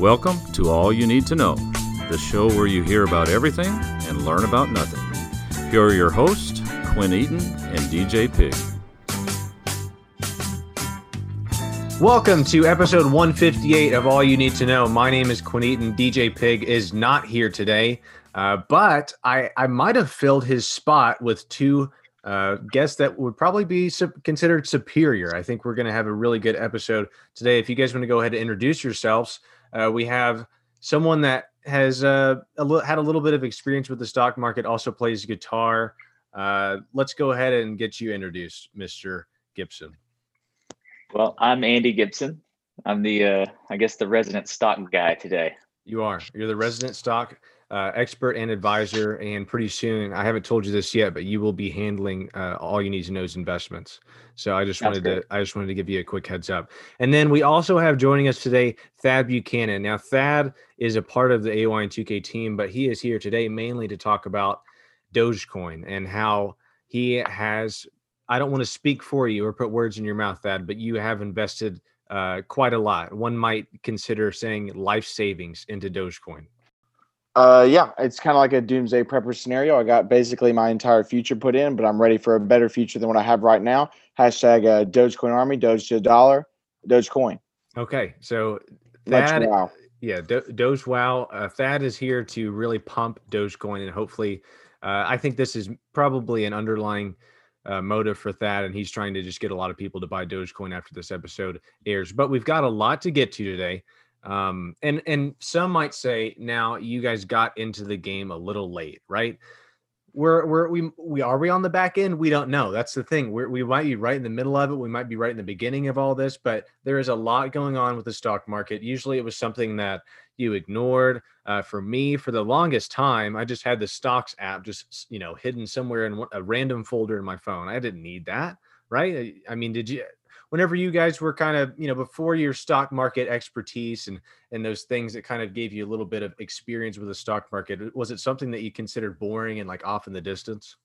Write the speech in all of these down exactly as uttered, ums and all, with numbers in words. Welcome to All You Need to Know, the show where you hear about everything and learn about nothing. Here are your hosts, Quinn Eaton and D J Pig. Welcome to episode one fifty-eight of All You Need to Know. My name is Quinn Eaton. D J Pig is not here today, uh, but I, I might have filled his spot with two Uh, guest that would probably be sub- considered superior. I think we're going to have a really good episode today. If you guys want to go ahead and introduce yourselves, uh, we have someone that has uh, a li- had a little bit of experience with the stock market, also plays guitar. Uh, let's go ahead and get you introduced, Mister Gibson. Well, I'm Andy Gibson. I'm the, uh, I guess, the resident stock guy today. You are. You're the resident stock Uh, expert and advisor, and pretty soon, I haven't told you this yet, but you will be handling uh, All You Need to Know's investments. So I just That's wanted great. to, I just wanted to give you a quick heads up. And then we also have joining us today, Thad Buchanan. Now, Thad is a part of the A Y and two K team, but he is here today mainly to talk about Dogecoin and how he has. I don't want to speak for you or put words in your mouth, Thad, but you have invested uh, quite a lot. One might consider saying life savings into Dogecoin. Uh, yeah, it's kind of like a doomsday prepper scenario. I got basically my entire future put in, but I'm ready for a better future than what I have right now. Hashtag uh, Dogecoin Army, Doge to the dollar, Dogecoin. Okay, so Thad, wow. yeah, Do- Doge Wow. Uh, Thad is here to really pump Dogecoin, and hopefully, uh, I think this is probably an underlying uh, motive for Thad, and he's trying to just get a lot of people to buy Dogecoin after this episode airs. But we've got a lot to get to today. Um, and, and some might say now you guys got into the game a little late, right? We're, we're, we, we, are we on the back end? We don't know. That's the thing. We're, we might be right in the middle of it. We might be right in the beginning of all this, but there is a lot going on with the stock market. Usually it was something that you ignored. Uh, for me, for the longest time, I just had the stocks app just, you know, hidden somewhere in a random folder in my phone. I didn't need that. Right. I, I mean, did you, whenever you guys were kind of, you know, before your stock market expertise and and those things that kind of gave you a little bit of experience with the stock market, was it something that you considered boring and like off in the distance?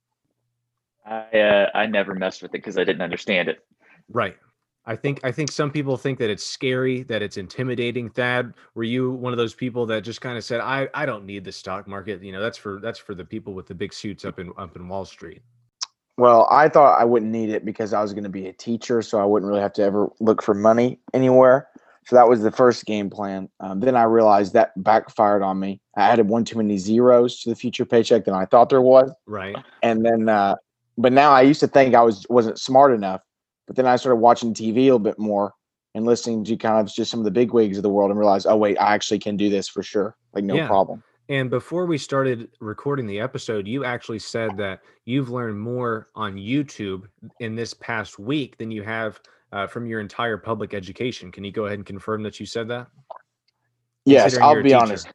I uh, I never messed with it because I didn't understand it. Right. I think I think some people think that it's scary, that it's intimidating. Thad, were you one of those people that just kind of said, I I don't need the stock market? You know, that's for that's for the people with the big suits up in up in Wall Street. Well, I thought I wouldn't need it because I was going to be a teacher, so I wouldn't really have to ever look for money anywhere. So that was the first game plan. Um, then I realized that backfired on me. I added one too many zeros to the future paycheck than I thought there was. Right. And then, uh, but now I used to think I was, wasn't smart enough. But then I started watching T V a little bit more and listening to kind of just some of the big wigs of the world and realized, oh, wait, I actually can do this for sure. Like, no yeah. problem. And before we started recording the episode, you actually said that you've learned more on YouTube in this past week than you have uh, from your entire public education. Can you go ahead and confirm that you said that? Yes, I'll be honest.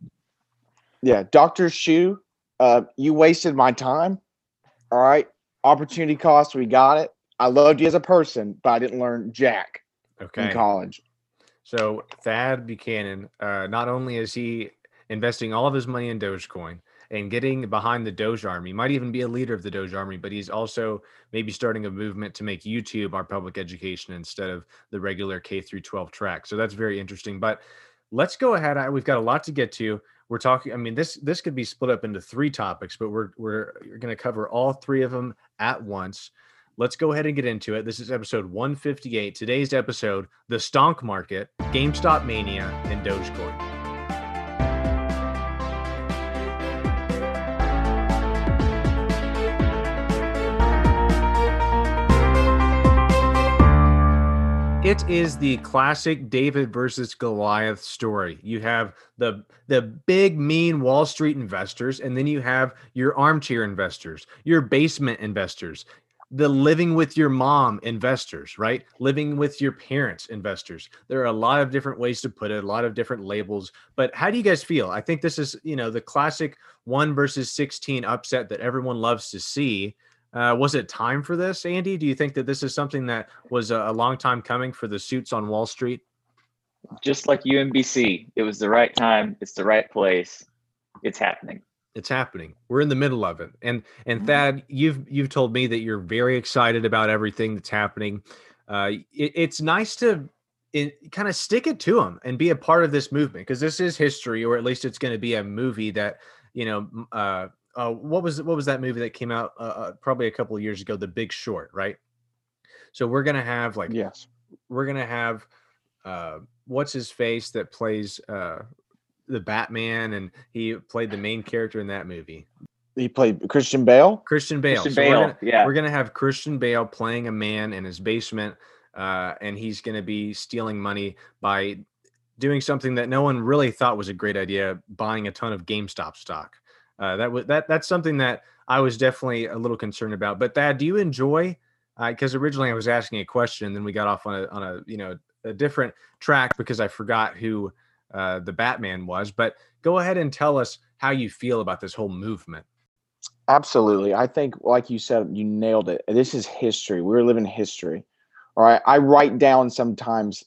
Yeah, Doctor Shu, uh, you wasted my time. All right, opportunity cost, we got it. I loved you as a person, but I didn't learn jack okay. in college. So Thad Buchanan, uh, not only is he investing all of his money in Dogecoin and getting behind the Doge Army, might even be a leader of the Doge Army, but he's also maybe starting a movement to make YouTube our public education instead of the regular K through twelve track. So that's very interesting, but let's go ahead. I, we've got a lot to get to. We're talking, I mean, this, this could be split up into three topics, but we're, we're, we're going to cover all three of them at once. Let's go ahead and get into it. This is episode one fifty-eight. Today's episode, the Stonk Market, GameStop Mania, and Dogecoin. It is the classic David versus Goliath story. You have the the big, mean Wall Street investors, and then you have your armchair investors, your basement investors, the living with your mom investors, right? Living with your parents investors. There are a lot of different ways to put it, a lot of different labels. But how do you guys feel? I think this is, you know, the classic one versus sixteen upset that everyone loves to see. Uh, was it time for this, Andy? Do you think that this is something that was a, a long time coming for the suits on Wall Street? Just like U M B C, it was the right time. It's the right place. It's happening. It's happening. We're in the middle of it. And and mm-hmm. Thad, you've you've told me that you're very excited about everything that's happening. Uh, it, it's nice to it, kind of stick it to them and be a part of this movement, because this is history, or at least it's going to be a movie that, you know, uh, uh, what was what was that movie that came out uh, probably a couple of years ago, The Big Short, right? So we're going to have like, yes, we're going to have uh, what's his face that plays uh, the Batman, and he played the main character in that movie. He played Christian Bale. Christian Bale. Christian so Bale. We're gonna, yeah, we're gonna have Christian Bale playing a man in his basement, uh, and he's gonna be stealing money by doing something that no one really thought was a great idea: buying a ton of GameStop stock. Uh, that was that. That's something that I was definitely a little concerned about. But Thad, do you enjoy? Because uh, originally I was asking a question, and then we got off on a on a you know a different track because I forgot who uh, the Batman was. But go ahead and tell us how you feel about this whole movement. Absolutely. I think, like you said, you nailed it. This is history. We're living history. All right. I write down sometimes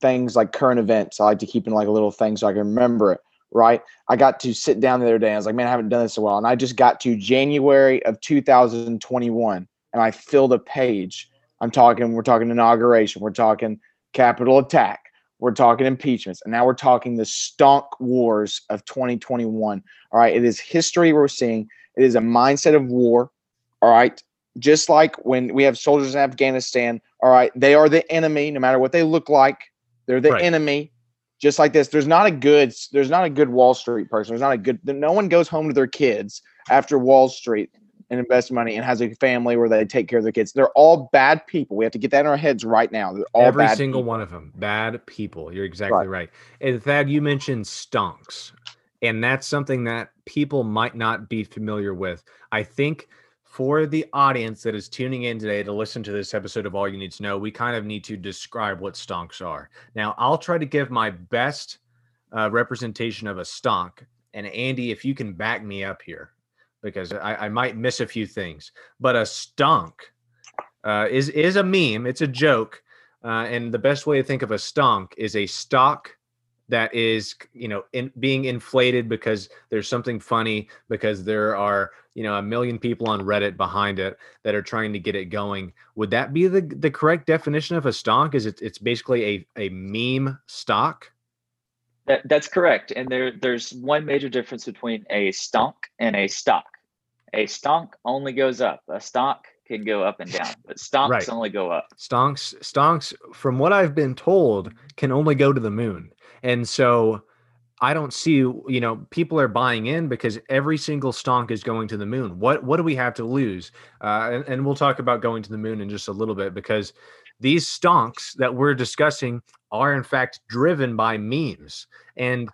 things like current events. I like to keep in like a little thing so I can remember it. Right. I got to sit down the other day. I was like, man, I haven't done this in a while. And I just got to January of two thousand twenty-one and I filled a page. I'm talking, we're talking inauguration. We're talking Capitol attack. We're talking impeachments. And now we're talking the stonk wars of twenty twenty-one. All right. It is history we're seeing. It is a mindset of war, all right? Just like when we have soldiers in Afghanistan, all right, they are the enemy, no matter what they look like. They're the right. enemy, just like this. There's not a good There's not a good Wall Street person. There's not a good – no one goes home to their kids after Wall Street and invests money and has a family where they take care of their kids. They're all bad people. We have to get that in our heads right now. They're all Every bad single people. one of them, bad people. You're exactly right. right. And, Thad, you mentioned stonks. And that's something that people might not be familiar with. I think for the audience that is tuning in today to listen to this episode of All You Need to Know, we kind of need to describe what stonks are. Now, I'll try to give my best uh, representation of a stonk. And Andy, if you can back me up here, because I, I might miss a few things. But a stonk uh, is, is a meme. It's a joke. Uh, and the best way to think of a stonk is a stock that is, you know, in, being inflated because there's something funny, because there are, you know, a million people on Reddit behind it that are trying to get it going. Would that be the, the correct definition of a stonk? Is it, it's basically a, a meme stock? That, that's correct. And there there's one major difference between a stonk and a stock. A stonk only goes up. A stonk can go up and down, but stonks right. only go up. Stonks, stonks, from what I've been told, can only go to the moon. And so I don't see, you know, people are buying in because every single stonk is going to the moon. What what do we have to lose? Uh, and, and we'll talk about going to the moon in just a little bit, because these stonks that we're discussing are in fact driven by memes. And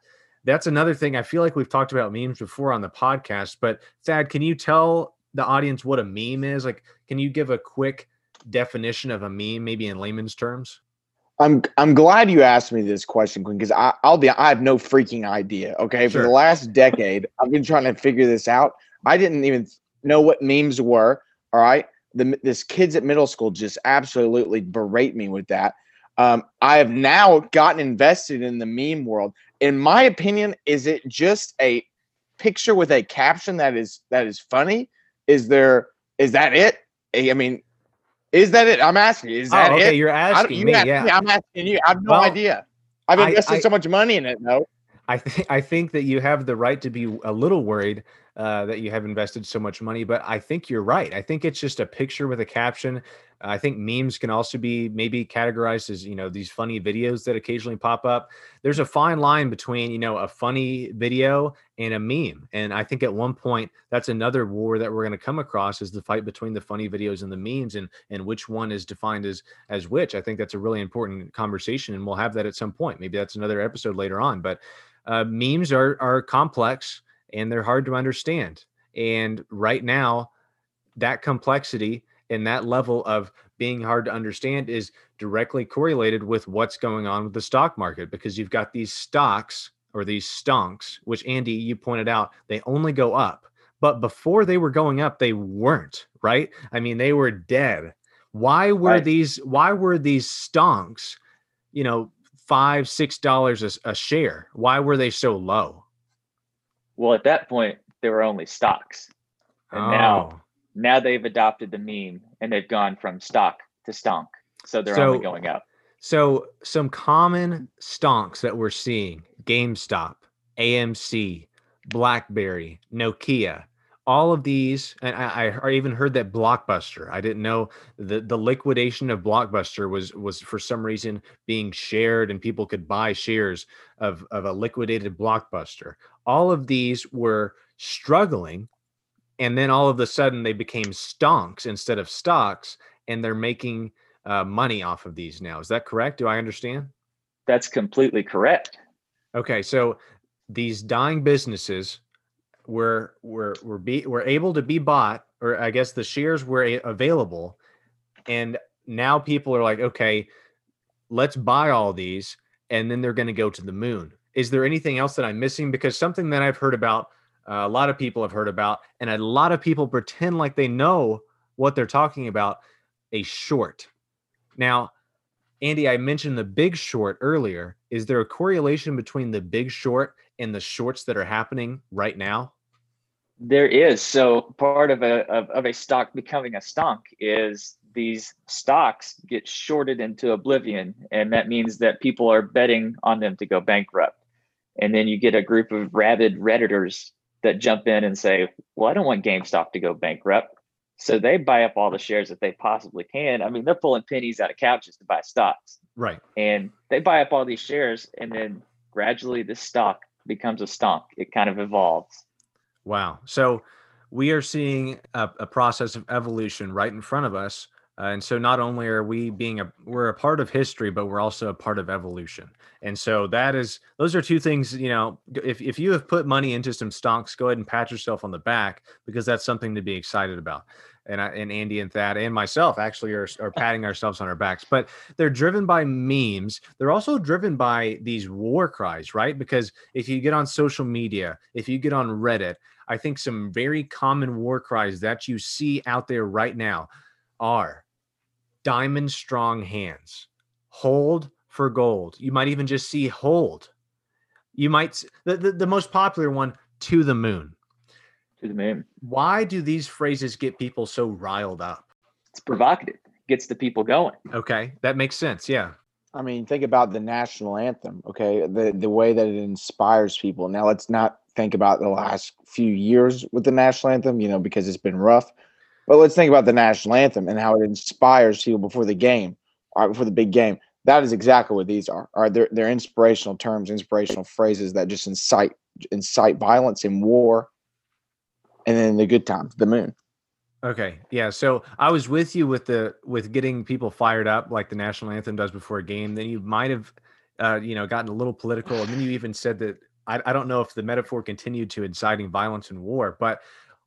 that's another thing. I feel like we've talked about memes before on the podcast, but Thad, can you tell the audience what a meme is? Like, can you give a quick definition of a meme, maybe in layman's terms? I'm I'm glad you asked me this question, Quinn, because I'll be I have no freaking idea. Okay, sure. For the last decade, I've been trying to figure this out. I didn't even know what memes were. All right, the this kids at middle school just absolutely berate me with that. Um, I have now gotten invested in the meme world. In my opinion, is it just a picture with a caption that is that is funny? Is there is that it? I mean. Is that it? I'm asking you. Is that oh, okay. it? You're asking you me. Yeah. me. I'm asking you. I have no well, idea. I've invested I, I, so much money in it, though. I think I think that you have the right to be a little worried uh, that you have invested so much money, but I think you're right. I think it's just a picture with a caption. I think memes can also be maybe categorized as, you know, these funny videos that occasionally pop up. There's a fine line between, you know, a funny video and a meme. And I think at one point, that's another war that we're going to come across, is the fight between the funny videos and the memes, and and which one is defined as as which. I think that's a really important conversation, and we'll have that at some point. Maybe that's another episode later on. But uh, memes are are complex, and they're hard to understand. And right now, that complexity and that level of being hard to understand is directly correlated with what's going on with the stock market, because you've got these stocks or these stonks, which Andy, you pointed out, they only go up, but before they were going up, they weren't, right? I mean, they were dead. Why were right. these, why were these stonks, you know, five, six dollars a, a share? Why were they so low? Well, at that point they were only stocks. And oh. now Now they've adopted the meme and they've gone from stock to stonk. So they're so, only going up. So some common stonks that we're seeing: GameStop, A M C, BlackBerry, Nokia, all of these. And I, I even heard that Blockbuster, I didn't know the, the liquidation of Blockbuster was, was for some reason being shared, and people could buy shares of, of a liquidated Blockbuster. All of these were struggling, and then all of a sudden they became stonks instead of stocks, and they're making uh, money off of these now. Is that correct? Do I understand? That's completely correct. Okay. So these dying businesses were, were, were, be, were able to be bought, or I guess the shares were a- available. And now people are like, okay, let's buy all these. And then they're going to go to the moon. Is there anything else that I'm missing? Because something that I've heard about, uh, a lot of people have heard about, and a lot of people pretend like they know what they're talking about: a short. Now, Andy, I mentioned the Big Short earlier. Is there a correlation between the Big Short and the shorts that are happening right now? There is. So part of a of, of a stock becoming a stonk is these stocks get shorted into oblivion. And that means that people are betting on them to go bankrupt. And then you get a group of rabid Redditors that jump in and say, well, I don't want GameStop to go bankrupt. So they buy up all the shares that they possibly can. I mean, they're pulling pennies out of couches to buy stocks. Right. And they buy up all these shares, and then gradually this stock becomes a stonk. It kind of evolves. Wow. So we are seeing a, a process of evolution right in front of us. Uh, and so not only are we being a, we're a part of history, but we're also a part of evolution. And so that is, those are two things, you know, if, if you have put money into some stocks, go ahead and pat yourself on the back, because that's something to be excited about. And I, and Andy and Thad and myself actually are, are patting ourselves on our backs, but they're driven by memes. They're also driven by these war cries, right? Because if you get on social media, if you get on Reddit, I think some very common war cries that you see out there right now are diamond strong hands, hold for gold. You might even just see hold. You might, the, the, the most popular one, to the moon. To the moon. Why do these phrases get people so riled up? It's provocative. Gets the people going. Okay. That makes sense. Yeah. I mean, think about the national anthem. Okay. The, the way that it inspires people. Now let's not think about the last few years with the national anthem, you know, because it's been rough. But let's think about the national anthem and how it inspires people before the game, or before the big game. That is exactly what these are. Are they're, they're inspirational terms, inspirational phrases that just incite incite violence and war, and then the good times, the moon. Okay, yeah. So I was with you with the with getting people fired up like the national anthem does before a game. Then you might have, uh, you know, gotten a little political, and then you even said that I, I don't know if the metaphor continued to inciting violence and war, but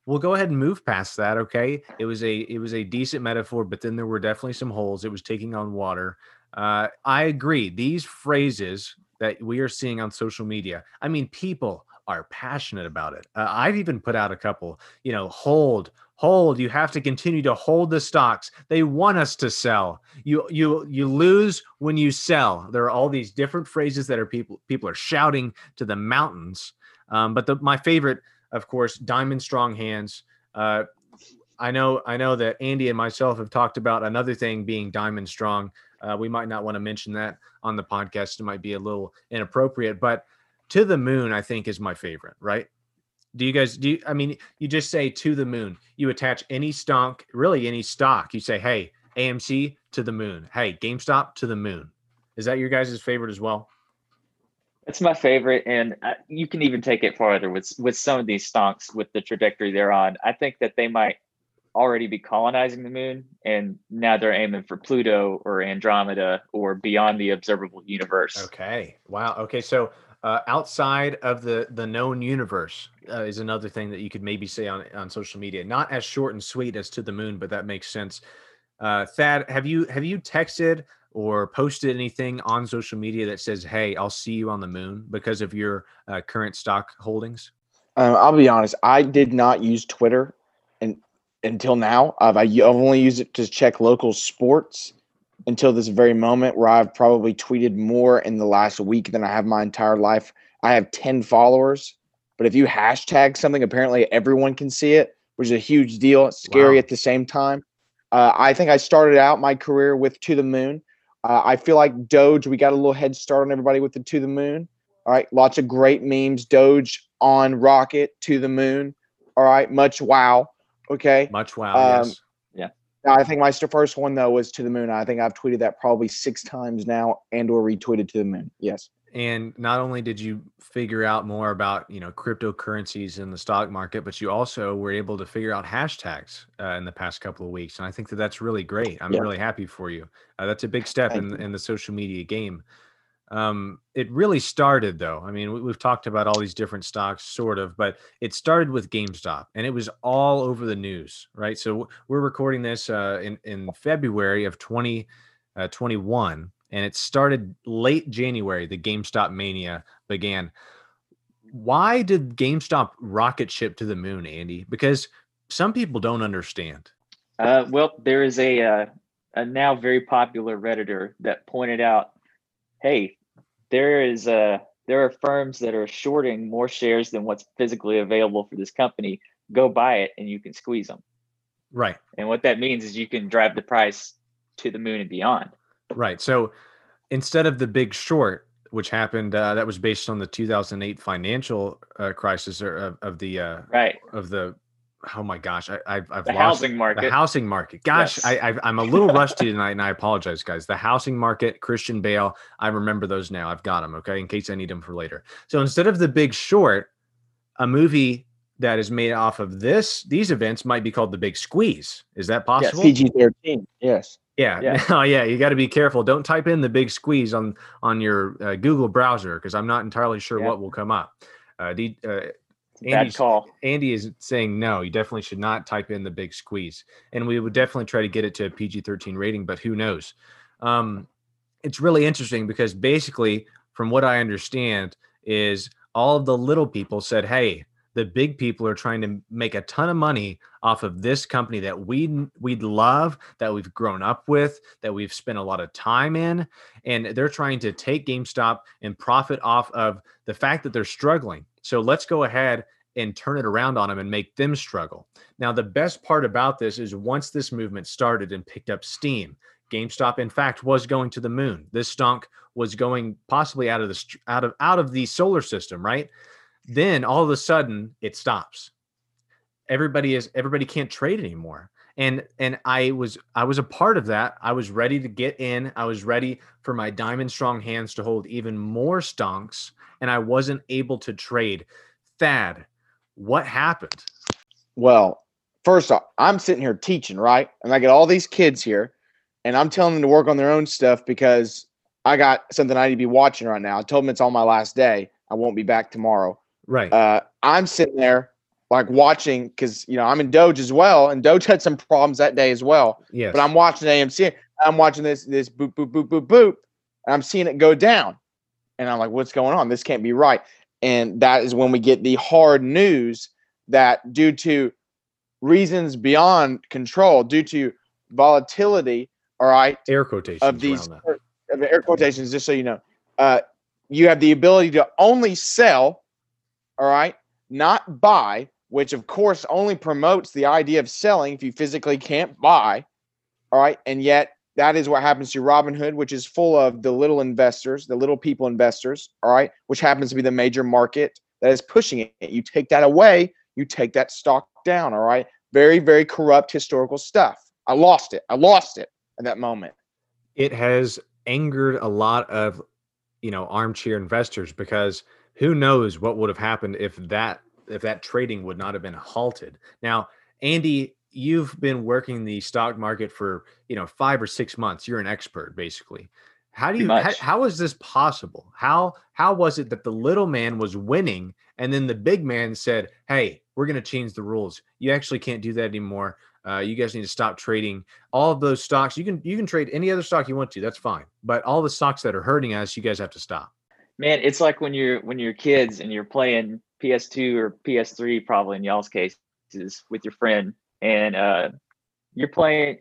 we'll go ahead and move past that, okay? It was a it was a decent metaphor, but then there were definitely some holes. It was taking on water. Uh, I agree. These phrases that we are seeing on social media, I mean, people are passionate about it. Uh, I've even put out a couple, you know, hold, hold. You have to continue to hold the stocks. They want us to sell. You you you lose when you sell. There are all these different phrases that are people people are shouting to the mountains. Um, but the, my favorite, of course, diamond strong hands. Uh, I know I know that Andy and myself have talked about another thing being diamond strong. Uh, we might not want to mention that on the podcast. It might be a little inappropriate, but to the moon, I think, is my favorite, right? Do you guys, do you, I mean, you just say to the moon. You attach any stonk, really any stock. You say, hey, A M C, to the moon. Hey, GameStop, to the moon. Is that your guys' favorite as well? It's my favorite, and I, you can even take it farther with with some of these stonks with the trajectory they're on. I think that they might already be colonizing the moon, and now they're aiming for Pluto or Andromeda or beyond the observable universe. Okay, wow. Okay, so uh, outside of the, the known universe uh, is another thing that you could maybe say on, on social media. Not as short and sweet as to the moon, but that makes sense. Uh, Thad, have you have you texted or posted anything on social media that says, hey, I'll see you on the moon, because of your uh, current stock holdings? Um, I'll be honest. I did not use Twitter and, until now. I've, I've only used it to check local sports until this very moment, where I've probably tweeted more in the last week than I have my entire life. I have ten followers, but if you hashtag something, apparently everyone can see it, which is a huge deal. It's scary. Wow. At the same time. Uh, I think I started out my career with to the moon. Uh, I feel like Doge, we got a little head start on everybody with the To the Moon. All right, lots of great memes. Doge on rocket to the moon. All right, much wow. Okay, much wow. Um, yes, yeah. I think my first one though was to the moon. I think I've tweeted that probably six times now, and or retweeted to the moon. Yes. And not only did you figure out more about, you know, cryptocurrencies in the stock market, but you also were able to figure out hashtags uh, in the past couple of weeks. And I think that that's really great. I'm yeah. really happy for you. Uh, that's a big step in, in the social media game. Um, it really started, though. I mean, we, we've talked about all these different stocks, sort of, but it started with GameStop, and it was all over the news, right? So we're recording this uh, in, in February of twenty twenty-one. And it started late January, the GameStop mania began. Why did GameStop rocket ship to the moon, Andy? Because some people don't understand. Uh, well, there is a, uh, a now very popular Redditor that pointed out, hey, there is uh, there are firms that are shorting more shares than what's physically available for this company. Go buy it and you can squeeze them. Right. And what that means is you can drive the price to the moon and beyond. Right. So instead of the Big Short, which happened, uh, that was based on the two thousand eight financial uh, crisis or of, of the uh, right of the oh my gosh, I, I've I've the lost housing market. The housing market. Gosh, yes. I, I, I'm a little rusty tonight, and I apologize, guys. The housing market, Christian Bale. I remember those now. I've got them. Okay, in case I need them for later. So instead of the Big Short, a movie that is made off of this these events might be called the Big Squeeze. Is that possible? Yes, P G thirteen. Yes. Yeah. Yeah. Oh, yeah. You got to be careful. Don't type in the Big Squeeze on on your uh, Google browser, because I'm not entirely sure yeah. what will come up. Uh, D, uh, Bad call. Andy is saying, no, you definitely should not type in the Big Squeeze. And we would definitely try to get it to a P G thirteen rating, but who knows? Um, it's really interesting because basically, from what I understand, is all of the little people said, hey, the big people are trying to make a ton of money off of this company that we we'd love, that we've grown up with, that we've spent a lot of time in, and they're trying to take GameStop and profit off of the fact that they're struggling. So let's go ahead and turn it around on them and make them struggle. Now, the best part about this is once this movement started and picked up steam, GameStop, in fact, was going to the moon. This stonk was going possibly out of the out of out of the solar system, right? Then all of a sudden it stops. Everybody is everybody can't trade anymore. And and I was I was a part of that. I was ready to get in. I was ready for my diamond strong hands to hold even more stonks, and I wasn't able to trade. Thad, what happened? Well, first off, I'm sitting here teaching, right? And I got all these kids here, and I'm telling them to work on their own stuff because I got something I need to be watching right now. I told them it's on my last day. I won't be back tomorrow. Right. Uh, I'm sitting there like watching, because, you know, I'm in Doge as well. And Doge had some problems that day as well. Yes. But I'm watching A M C. I'm watching this, this boop, boop, boop, boop, boop. And I'm seeing it go down. And I'm like, what's going on? This can't be right. And that is when we get the hard news that due to reasons beyond control, due to volatility, all right. Air quotations. Of these air, of air quotations, just so you know, uh, you have the ability to only sell. All right, not buy, which of course only promotes the idea of selling if you physically can't buy. All right, and yet that is what happens to Robinhood, which is full of the little investors, the little people investors, all right, which happens to be the major market that is pushing it. You take that away, you take that stock down, all right? Very, very corrupt historical stuff. I lost it. I lost it at that moment. It has angered a lot of, you know, armchair investors, because who knows what would have happened if that if that trading would not have been halted. Now, Andy, you've been working the stock market for, you know, five or six months. You're an expert, basically. How do you how, how is this possible? How how was it that the little man was winning and then the big man said, "Hey, we're going to change the rules. You actually can't do that anymore. Uh, you guys need to stop trading all of those stocks. You can you can trade any other stock you want to. That's fine. But all the stocks that are hurting us, you guys have to stop." Man, it's like when you're when you're kids and you're playing P S two or P S three, probably in y'all's cases, with your friend, and uh, you're playing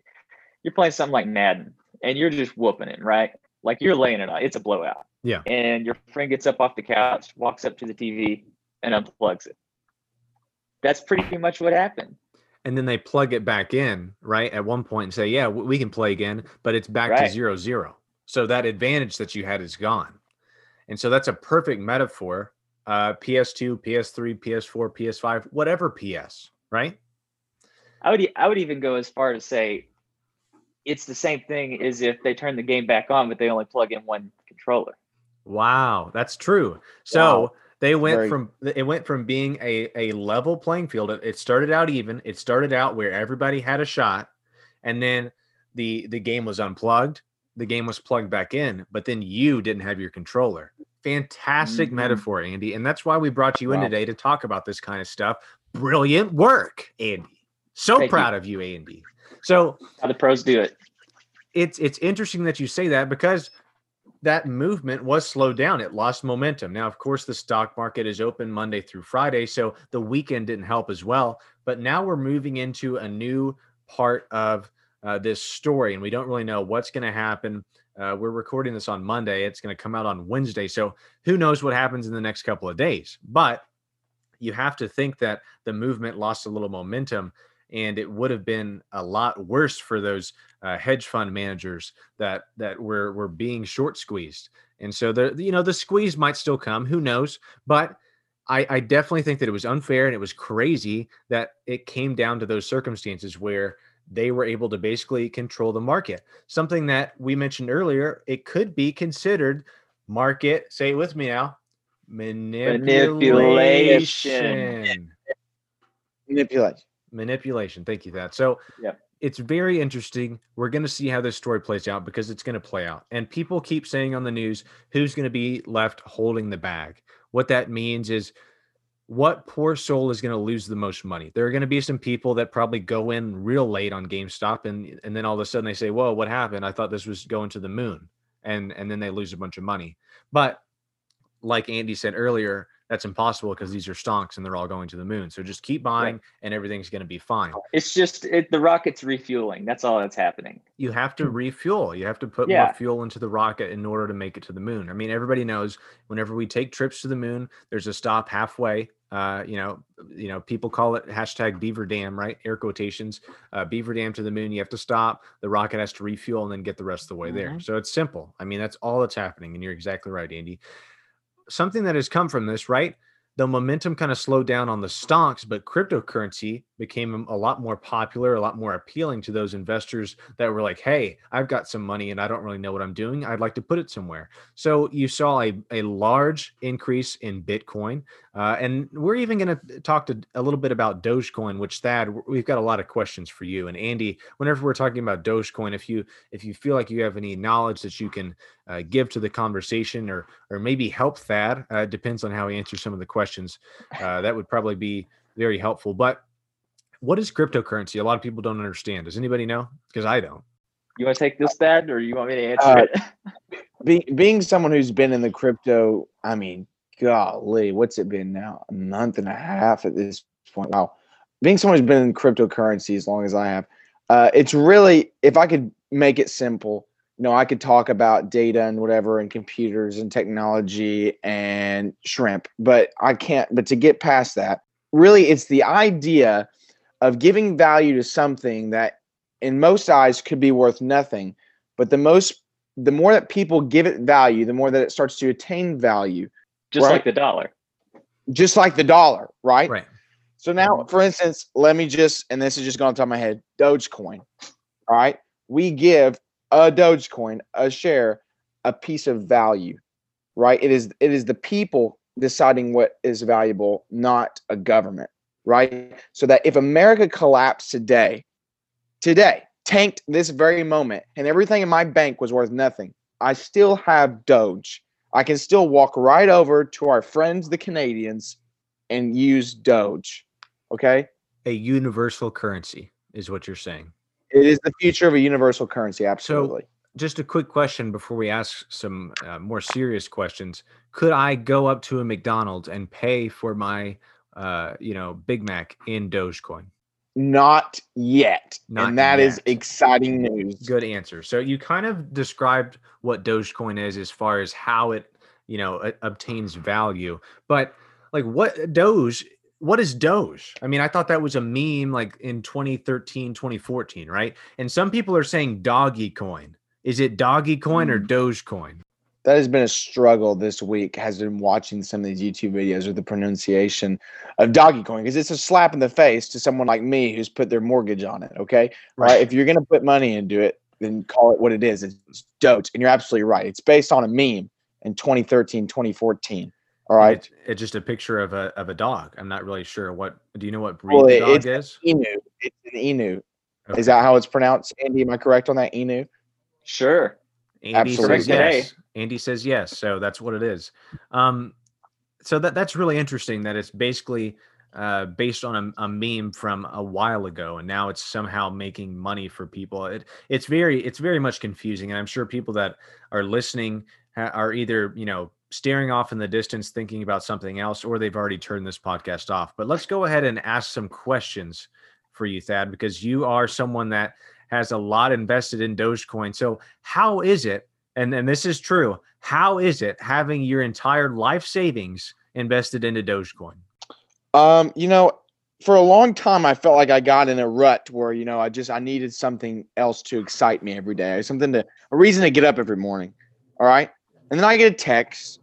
you're playing something like Madden, and you're just whooping it, right? Like you're laying it on. It's a blowout. Yeah. And your friend gets up off the couch, walks up to the T V, and unplugs it. That's pretty much what happened. And then they plug it back in, right? At one point, and say, "Yeah, we can play again," but it's back right. to zero zero. So that advantage that you had is gone. And so that's a perfect metaphor. Uh, P S two, P S three, P S four, P S five, whatever P S, right? I would I would even go as far to say it's the same thing as if they turn the game back on, but they only plug in one controller. Wow, that's true. So wow. they went Very... from it went from being a, a level playing field. It started out even. It started out where everybody had a shot, and then the the game was unplugged. The game was plugged back in, but then you didn't have your controller. Fantastic mm-hmm. metaphor, Andy. And that's why we brought you wow. in today to talk about this kind of stuff. Brilliant work, Andy. So Thank proud you. of you, Andy. So how the pros do it. It's it's interesting that you say that, because that movement was slowed down. It lost momentum. Now, of course, the stock market is open Monday through Friday, so the weekend didn't help as well. But now we're moving into a new part of uh, this story, and we don't really know what's going to happen. Uh, we're recording this on Monday. It's going to come out on Wednesday, so who knows what happens in the next couple of days. But you have to think that the movement lost a little momentum, and it would have been a lot worse for those uh, hedge fund managers that that were were being short squeezed. And so the you know the squeeze might still come, who knows? But I, I definitely think that it was unfair, and it was crazy that it came down to those circumstances where they were able to basically control the market. Something that we mentioned earlier, it could be considered market. Say it with me now. Manipulation. Manipulation. Manipulation. Thank you, Thad. So yeah. It's very interesting. We're going to see how this story plays out, because it's going to play out. And people keep saying on the news, who's going to be left holding the bag? What that means is what poor soul is going to lose the most money? There are going to be some people that probably go in real late on GameStop. And, and then all of a sudden they say, whoa, what happened? I thought this was going to the moon. And, and then they lose a bunch of money. But like Andy said earlier, that's impossible, because these are stonks and they're all going to the moon. So just keep buying, right, and everything's going to be fine. It's just it, the rocket's refueling. That's all that's happening. You have to refuel. You have to put yeah. more fuel into the rocket in order to make it to the moon. I mean, everybody knows whenever we take trips to the moon, there's a stop halfway. Uh, you know, you know, people call it hashtag Beaver Dam, right? Air quotations, uh, Beaver Dam to the moon. You have to stop. The rocket has to refuel and then get the rest of the way mm-hmm. there. So it's simple. I mean, that's all that's happening. And you're exactly right, Andy. Something that has come from this, right? The momentum kind of slowed down on the stocks, but cryptocurrency became a lot more popular, a lot more appealing to those investors that were like, hey, I've got some money and I don't really know what I'm doing. I'd like to put it somewhere. So you saw a, a large increase in Bitcoin. Uh, and we're even going to talk to a little bit about Dogecoin, which Thad, we've got a lot of questions for you. And Andy, whenever we're talking about Dogecoin, if you if you feel like you have any knowledge that you can uh, give to the conversation, or or maybe help Thad, uh, depends on how he answers some of the questions. questions uh, that would probably be very helpful. But what is cryptocurrency? A lot of people don't understand. Does anybody know? Because I don't. You want to take this, Thad, or you want me to answer uh, it? be, being someone who's been in the crypto, I mean, golly, what's it been now? A month and a half at this point. Wow. Being someone who's been in cryptocurrency as long as I have, uh, it's really, if I could make it simple, you know, I could talk about data and whatever and computers and technology and shrimp, but I can't. But to get past that, really, it's the idea of giving value to something that in most eyes could be worth nothing. But the most, the more that people give it value, the more that it starts to attain value. Just right? like the dollar. Just like the dollar, right? Right. So now, for instance, let me just, and this is just going off the top of my head, Dogecoin, all right? We give a Dogecoin, a share, a piece of value, right? It is it is the people deciding what is valuable, not a government, right? So that if America collapsed today, today, tanked this very moment, and everything in my bank was worth nothing, I still have Doge. I can still walk right over to our friends, the Canadians, and use Doge, okay? A universal currency is what you're saying. It is the future of a universal currency, absolutely. So just a quick question before we ask some uh, more serious questions. Could I go up to a McDonald's and pay for my uh, you know, Big Mac in Dogecoin? Not yet. Not and that yet. Is exciting news. Good answer. So you kind of described what Dogecoin is as far as how it, you know, it obtains value. But like what Doge What is Doge? I mean, I thought that was a meme like in twenty thirteen, twenty fourteen, right? And some people are saying doggy coin. Is it Dogecoin or Dogecoin? That has been a struggle this week, has been watching some of these YouTube videos with the pronunciation of Dogecoin, because it's a slap in the face to someone like me who's put their mortgage on it, okay? Right. Right? If you're going to put money into it, then call it what it is. It's Doge, and you're absolutely right. It's based on a meme in twenty thirteen, twenty fourteen, all right? It's, it's just a picture of a of a dog. I'm not really sure what – do you know what breed well, the dog it's is? Inu. It's an Inu. Okay. Is that how it's pronounced? Andy, am I correct on that, Inu? Sure. Andy absolutely. Says yes. Andy says yes. So that's what it is. Um, so that that's really interesting that it's basically uh, based on a, a meme from a while ago, and now it's somehow making money for people. It it's very it's very much confusing, and I'm sure people that are listening ha- are either you know staring off in the distance, thinking about something else, or they've already turned this podcast off. But let's go ahead and ask some questions for you, Thad, because you are someone that has a lot invested in Dogecoin. So how is it, and, and this is true, how is it having your entire life savings invested into Dogecoin? Um, you know, for a long time, I felt like I got in a rut where, you know, I just, I needed something else to excite me every day, something to, a reason to get up every morning. All right. And then I get a text,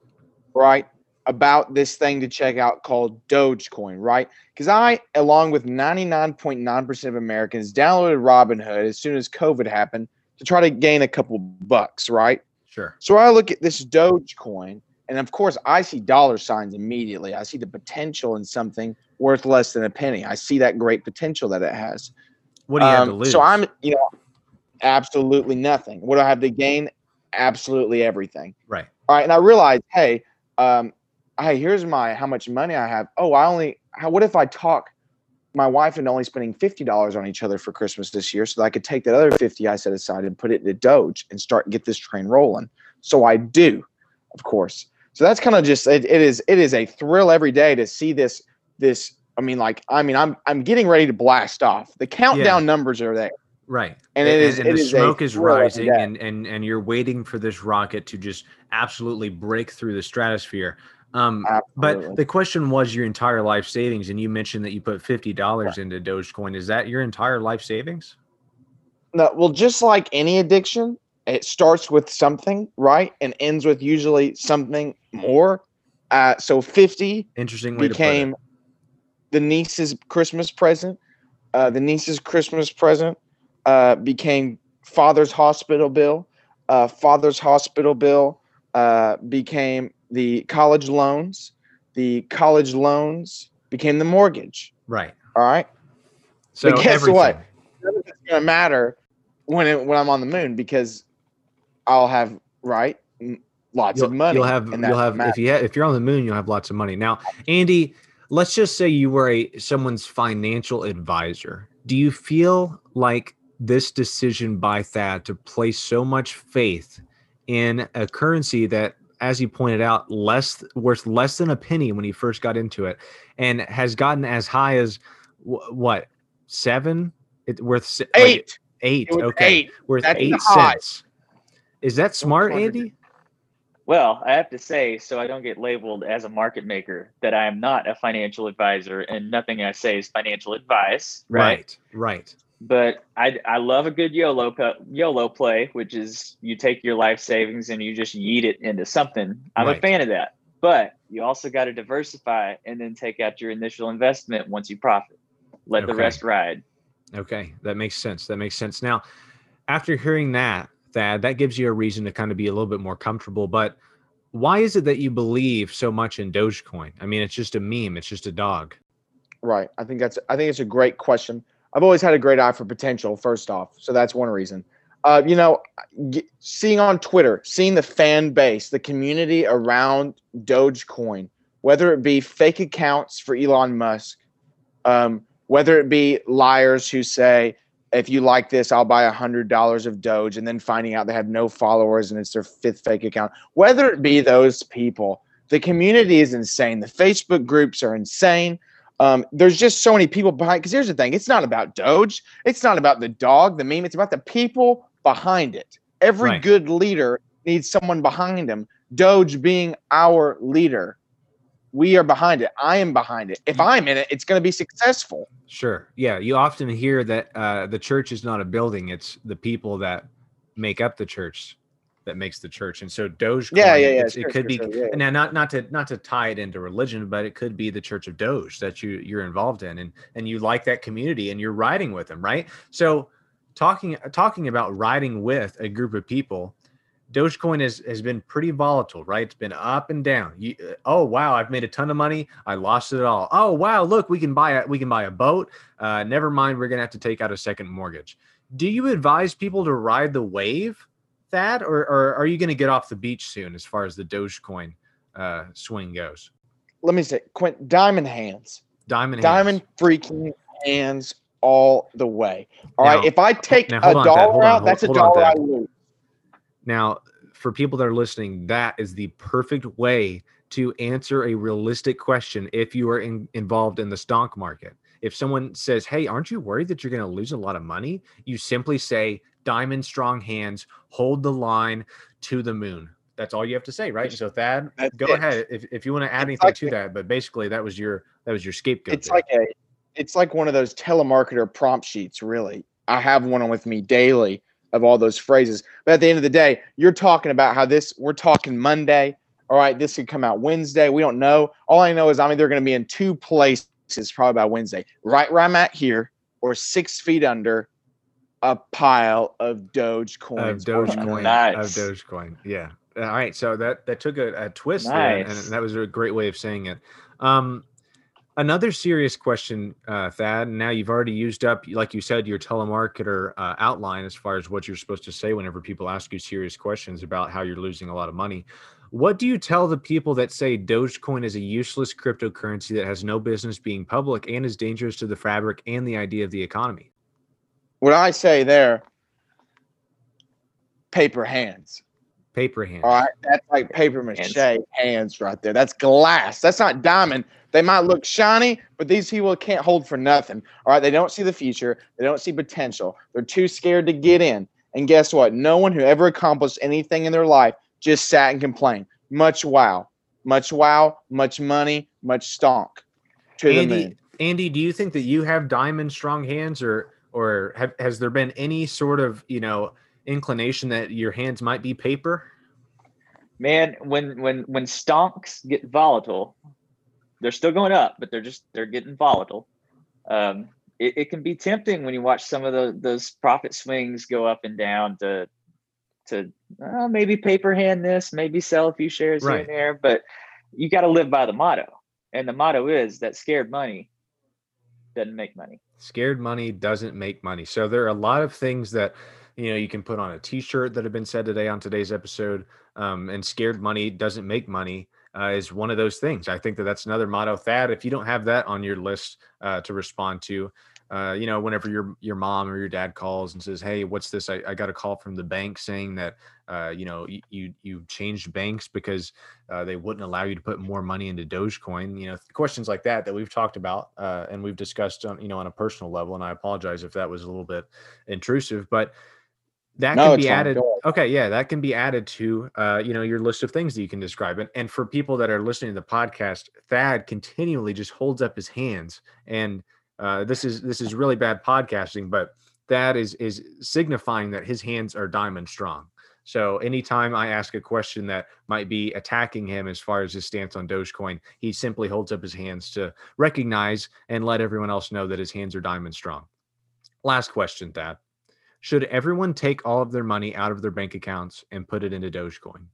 right, about this thing to check out called Dogecoin, right? Because I, along with ninety-nine point nine percent of Americans, downloaded Robinhood as soon as COVID happened to try to gain a couple bucks, right? Sure. So I look at this Dogecoin, and of course, I see dollar signs immediately. I see the potential in something worth less than a penny. I see that great potential that it has. What do you um, have to lose? So I'm, you know, absolutely nothing. What do I have to gain? Absolutely everything. Right. All right. And I realized, hey, um, hey, here's my how much money I have. Oh, I only how, what if I talk my wife into only spending fifty dollars on each other for Christmas this year so that I could take that other fifty I set aside and put it into Doge and start get this train rolling. So I do, of course. So that's kind of just it, it is it is a thrill every day to see this this I mean like I mean I'm I'm getting ready to blast off. The countdown yeah. numbers are there. Right. And it and, is and it the is smoke is rising and, and and you're waiting for this rocket to just absolutely break through the stratosphere. Um, Absolutely. But the question was your entire life savings, and you mentioned that you put fifty dollars yeah. into Dogecoin. Is that your entire life savings? No, well, just like any addiction, it starts with something, right, and ends with usually something more. Uh, so fifty Interesting way became to put it. the niece's Christmas present. Uh, the niece's Christmas present uh, became father's hospital bill. Uh, father's hospital bill uh, became the college loans, the college loans became the mortgage. Right. All right. So but guess everything. what? It's going to matter when it, when I'm on the moon, because I'll have right lots you'll, of money. You'll have you'll have matter. if you have, if you're on the moon, you'll have lots of money. Now, Andy, let's just say you were a someone's financial advisor. Do you feel like this decision by Thad to place so much faith in a currency that, as he pointed out, less worth less than a penny when he first got into it, and has gotten as high as w- what seven? It's worth eight. Like, eight. It okay. Eight. Worth That's eight cents. Is that smart, Andy? Well, I have to say, so I don't get labeled as a market maker, that I am not a financial advisor, and nothing I say is financial advice. Right. Right. right. But I, I love a good YOLO YOLO play, which is you take your life savings and you just yeet it into something. I'm right. a fan of that. But you also got to diversify and then take out your initial investment once you profit. Let okay. the rest ride. Okay, that makes sense. That makes sense. Now, after hearing that, Thad, that gives you a reason to kind of be a little bit more comfortable. But why is it that you believe so much in Dogecoin? I mean, it's just a meme. It's just a dog. Right. I think that's. I think it's a great question. I've always had a great eye for potential, first off. So that's one reason. Uh, you know, g- seeing on Twitter, seeing the fan base, the community around Dogecoin, whether it be fake accounts for Elon Musk, um, whether it be liars who say, if you like this, I'll buy one hundred dollars of Doge, and then finding out they have no followers and it's their fifth fake account. Whether it be those people, the community is insane. The Facebook groups are insane. Um, there's just so many people behind, because here's the thing. It's not about Doge. It's not about the dog, the meme. It's about the people behind it. Every right. good leader needs someone behind him. Doge being our leader. We are behind it. I am behind it. If I'm in it, it's going to be successful. Sure. Yeah. You often hear that uh, the church is not a building. It's the people that make up the church that makes the church. And so Dogecoin, yeah, yeah, yeah. It's, it could be sure, yeah, yeah. now not not to not to tie it into religion, but it could be the Church of Doge that you you're involved in, and and you like that community and you're riding with them, right? So talking talking about riding with a group of people, Dogecoin has has been pretty volatile, right? It's been up and down. You, oh wow, I've made a ton of money. I lost it all. Oh wow, look, we can buy a, we can buy a boat. Uh, never mind, we're gonna have to take out a second mortgage. Do you advise people to ride the wave, Thad, or, or are you going to get off the beach soon as far as the Dogecoin uh, swing goes? Let me say, Quint, diamond hands. Diamond hands. Diamond freaking hands all the way. All now, right, if I take a on, dollar out, that's a dollar I lose. Now, for people that are listening, that is the perfect way to answer a realistic question if you are in, involved in the stock market. If someone says, hey, aren't you worried that you're going to lose a lot of money? You simply say, diamond strong hands, hold the line to the moon. That's all you have to say, right? So Thad, That's go it. ahead if, if you want to add it's anything like, to that. But basically, that was your that was your scapegoat. It's there. like a, it's like one of those telemarketer prompt sheets. Really, I have one with me daily of all those phrases. But at the end of the day, you're talking about how this. We're talking Monday. All right, this could come out Wednesday. We don't know. All I know is I'm either going to be in two places probably by Wednesday, right where I'm at here, or six feet under a pile of Dogecoin. Of Dogecoin. Nice. Of Dogecoin. Yeah. All right. So that, that took a, a twist nice. there, and that was a great way of saying it. Um, another serious question, uh, Thad, and now you've already used up, like you said, your telemarketer uh, outline as far as what you're supposed to say whenever people ask you serious questions about how you're losing a lot of money. What do you tell the people that say Dogecoin is a useless cryptocurrency that has no business being public and is dangerous to the fabric and the idea of the economy? What I say there, paper hands. Paper hands. All right, that's like paper mache hands. hands right there. That's glass. That's not diamond. They might look shiny, but these people can't hold for nothing. All right, they don't see the future. They don't see potential. They're too scared to get in. And guess what? No one who ever accomplished anything in their life just sat and complained. Much wow. Much wow. Much money. Much stonk. To Andy, the moon. Andy, do you think that you have diamond strong hands, or... Or have, has there been any sort of, you know, inclination that your hands might be paper? Man, when when when stonks get volatile, they're still going up, but they're just they're getting volatile. Um, it, it can be tempting when you watch some of the, those profit swings go up and down to to uh, maybe paper hand this, maybe sell a few shares right. here and there. But you got to live by the motto, and the motto is that scared money doesn't make money. Scared money doesn't make money. So there are a lot of things that, you know, you can put on a t-shirt that have been said today on today's episode. Um, and scared money doesn't make money uh, is one of those things. I think that that's another motto. Thad, if you don't have that on your list uh, to respond to, uh, you know, whenever your your mom or your dad calls and says, hey, what's this? I, I got a call from the bank saying that, uh, you know, you you changed banks because uh, they wouldn't allow you to put more money into Dogecoin. You know, questions like that that we've talked about uh, and we've discussed on, you know, on a personal level. And I apologize if that was a little bit intrusive, but that no, can be added. Okay. Yeah. That can be added to, uh, you know, your list of things that you can describe. And, and for people that are listening to the podcast, Thad continually just holds up his hands. And uh, this is, this is really bad podcasting, but Thad is, is signifying that his hands are diamond strong. So anytime I ask a question that might be attacking him as far as his stance on Dogecoin, he simply holds up his hands to recognize and let everyone else know that his hands are diamond strong. Last question, Thad. Should everyone take all of their money out of their bank accounts and put it into Dogecoin?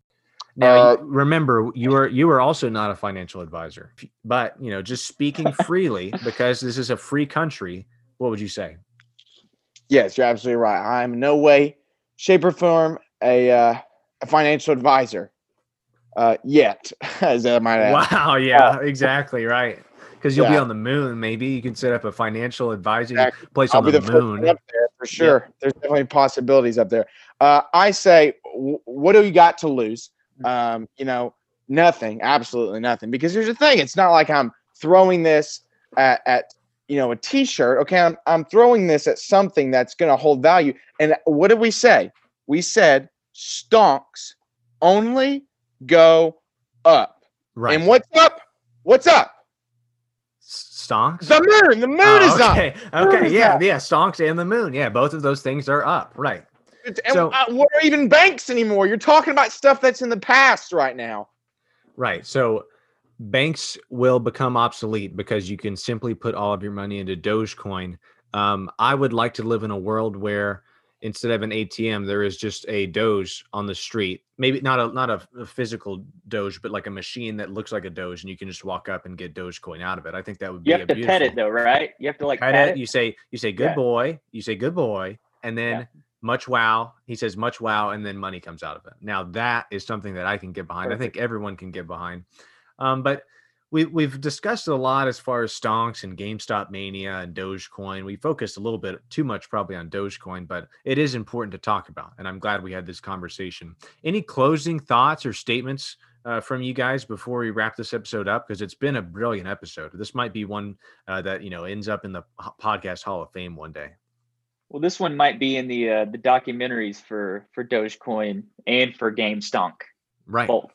Now, uh, remember, you are you are also not a financial advisor, but, you know, just speaking freely because this is a free country, what would you say? Yes, you're absolutely right. I'm in no way, shape, or form a, uh, a financial advisor uh, yet. As I might add. Wow, yeah, uh, exactly right. Because you'll yeah. be on the moon, maybe. You can set up a financial advising exactly. place I'll on be the, the moon. First up there for sure. Yeah. There's definitely possibilities up there. Uh, I say, w- what do you got to lose? Um, you know, nothing, absolutely nothing. Because here's the thing. It's not like I'm throwing this at, at you know, a T-shirt. Okay, I'm, I'm throwing this at something that's going to hold value. And what did we say? We said stonks only go up. Right. And what's up? What's up? Stonks? The moon. The moon oh, is okay. up. Okay. Okay. Yeah. Up. Yeah. Stonks and the moon. Yeah. Both of those things are up. Right. It's, so, uh, what are even banks anymore? You're talking about stuff that's in the past right now. Right. So banks will become obsolete because you can simply put all of your money into Dogecoin. Um, I would like to live in a world where instead of an A T M, there is just a Doge on the street. Maybe not a not a, a physical Doge, but like a machine that looks like a Doge, and you can just walk up and get Dogecoin out of it. I think that would be. You have to pet it though, right? You have to like pet, pet it. it. You say you say good yeah. boy. You say good boy, and then. Yeah. Much wow. He says much wow. And then money comes out of it. Now that is something that I can get behind. Perfect. I think everyone can get behind. Um, but we, we've discussed a lot as far as stonks and GameStop mania and Dogecoin. We focused a little bit too much probably on Dogecoin, but it is important to talk about. And I'm glad we had this conversation. Any closing thoughts or statements uh, from you guys before we wrap this episode up? Because it's been a brilliant episode. This might be one uh, that, you know, ends up in the Podcast Hall of Fame one day. Well, this one might be in the uh, the documentaries for for Dogecoin and for GameStonk. Right. Both.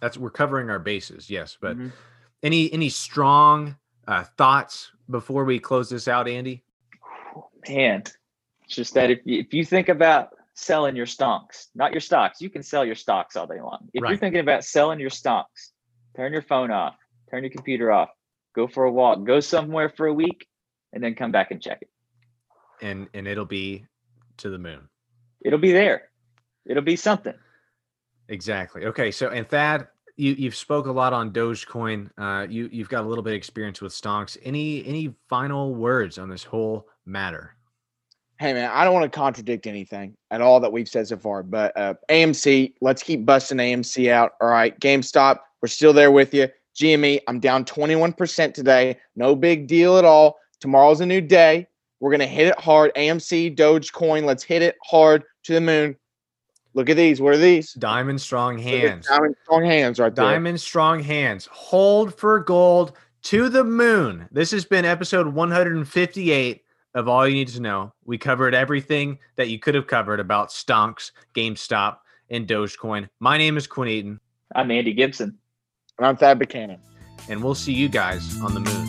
That's we're covering our bases. Yes, but mm-hmm. any any strong uh, thoughts before we close this out, Andy? Oh, man, it's just that if you, if you think about selling your stonks, not your stocks, you can sell your stocks all day long. If right. you're thinking about selling your stonks, turn your phone off, turn your computer off, go for a walk, go somewhere for a week, and then come back and check it. And and it'll be to the moon. It'll be there. It'll be something. Exactly. Okay. So, and Thad, you you've spoke a lot on Dogecoin. Uh, you you've got a little bit of experience with stonks. Any any final words on this whole matter? Hey man, I don't want to contradict anything at all that we've said so far. But uh, A M C, let's keep busting A M C out. All right, GameStop, we're still there with you. G M E, I'm down twenty-one percent today. No big deal at all. Tomorrow's a new day. We're going to hit it hard. A M C, Dogecoin, let's hit it hard to the moon. Look at these. What are these? Diamond strong hands. Diamond strong hands right there. Diamond strong hands. Hold for gold to the moon. This has been episode one fifty-eight of All You Need to Know. We covered everything that you could have covered about stonks, GameStop, and Dogecoin. My name is Quinn Eaton. I'm Andy Gibson. And I'm Thad Buchanan. And we'll see you guys on the moon.